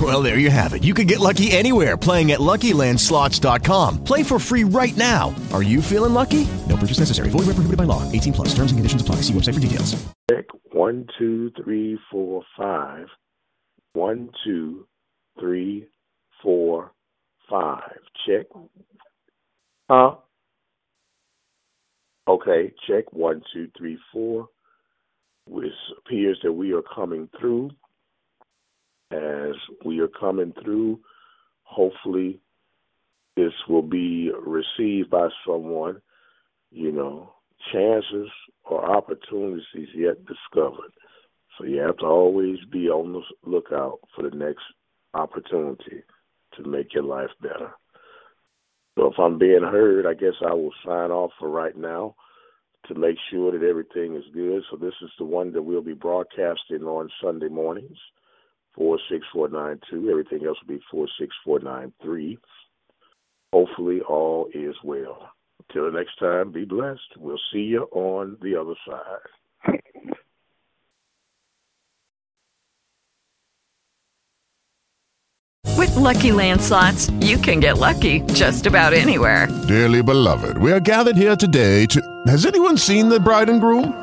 Well, there you have it. You can get lucky anywhere, playing at LuckyLandSlots.com. Play for free right now. Are you feeling lucky? No purchase necessary. Void where prohibited by law. 18 plus. Terms and conditions apply. See website for details. 1, 2, 3, 4, 5. 1, 2, 3, 4, 5. Check. Huh? Okay, check. 1, 2, 3, 4. Which appears that we are coming through. As we are coming through, hopefully this will be received by someone, you know, chances or opportunities yet discovered. So you have to always be on the lookout for the next opportunity to make your life better. So if I'm being heard, I guess I will sign off for right now to make sure that everything is good. So this is the one that we'll be broadcasting on Sunday mornings. 46492. Everything else will be 46493. Hopefully all is well. Until the next time, be blessed. We'll see you on the other side. With Lucky Land Slots, you can get lucky just about anywhere. Dearly beloved, we are gathered here today to... Has anyone seen the bride and groom?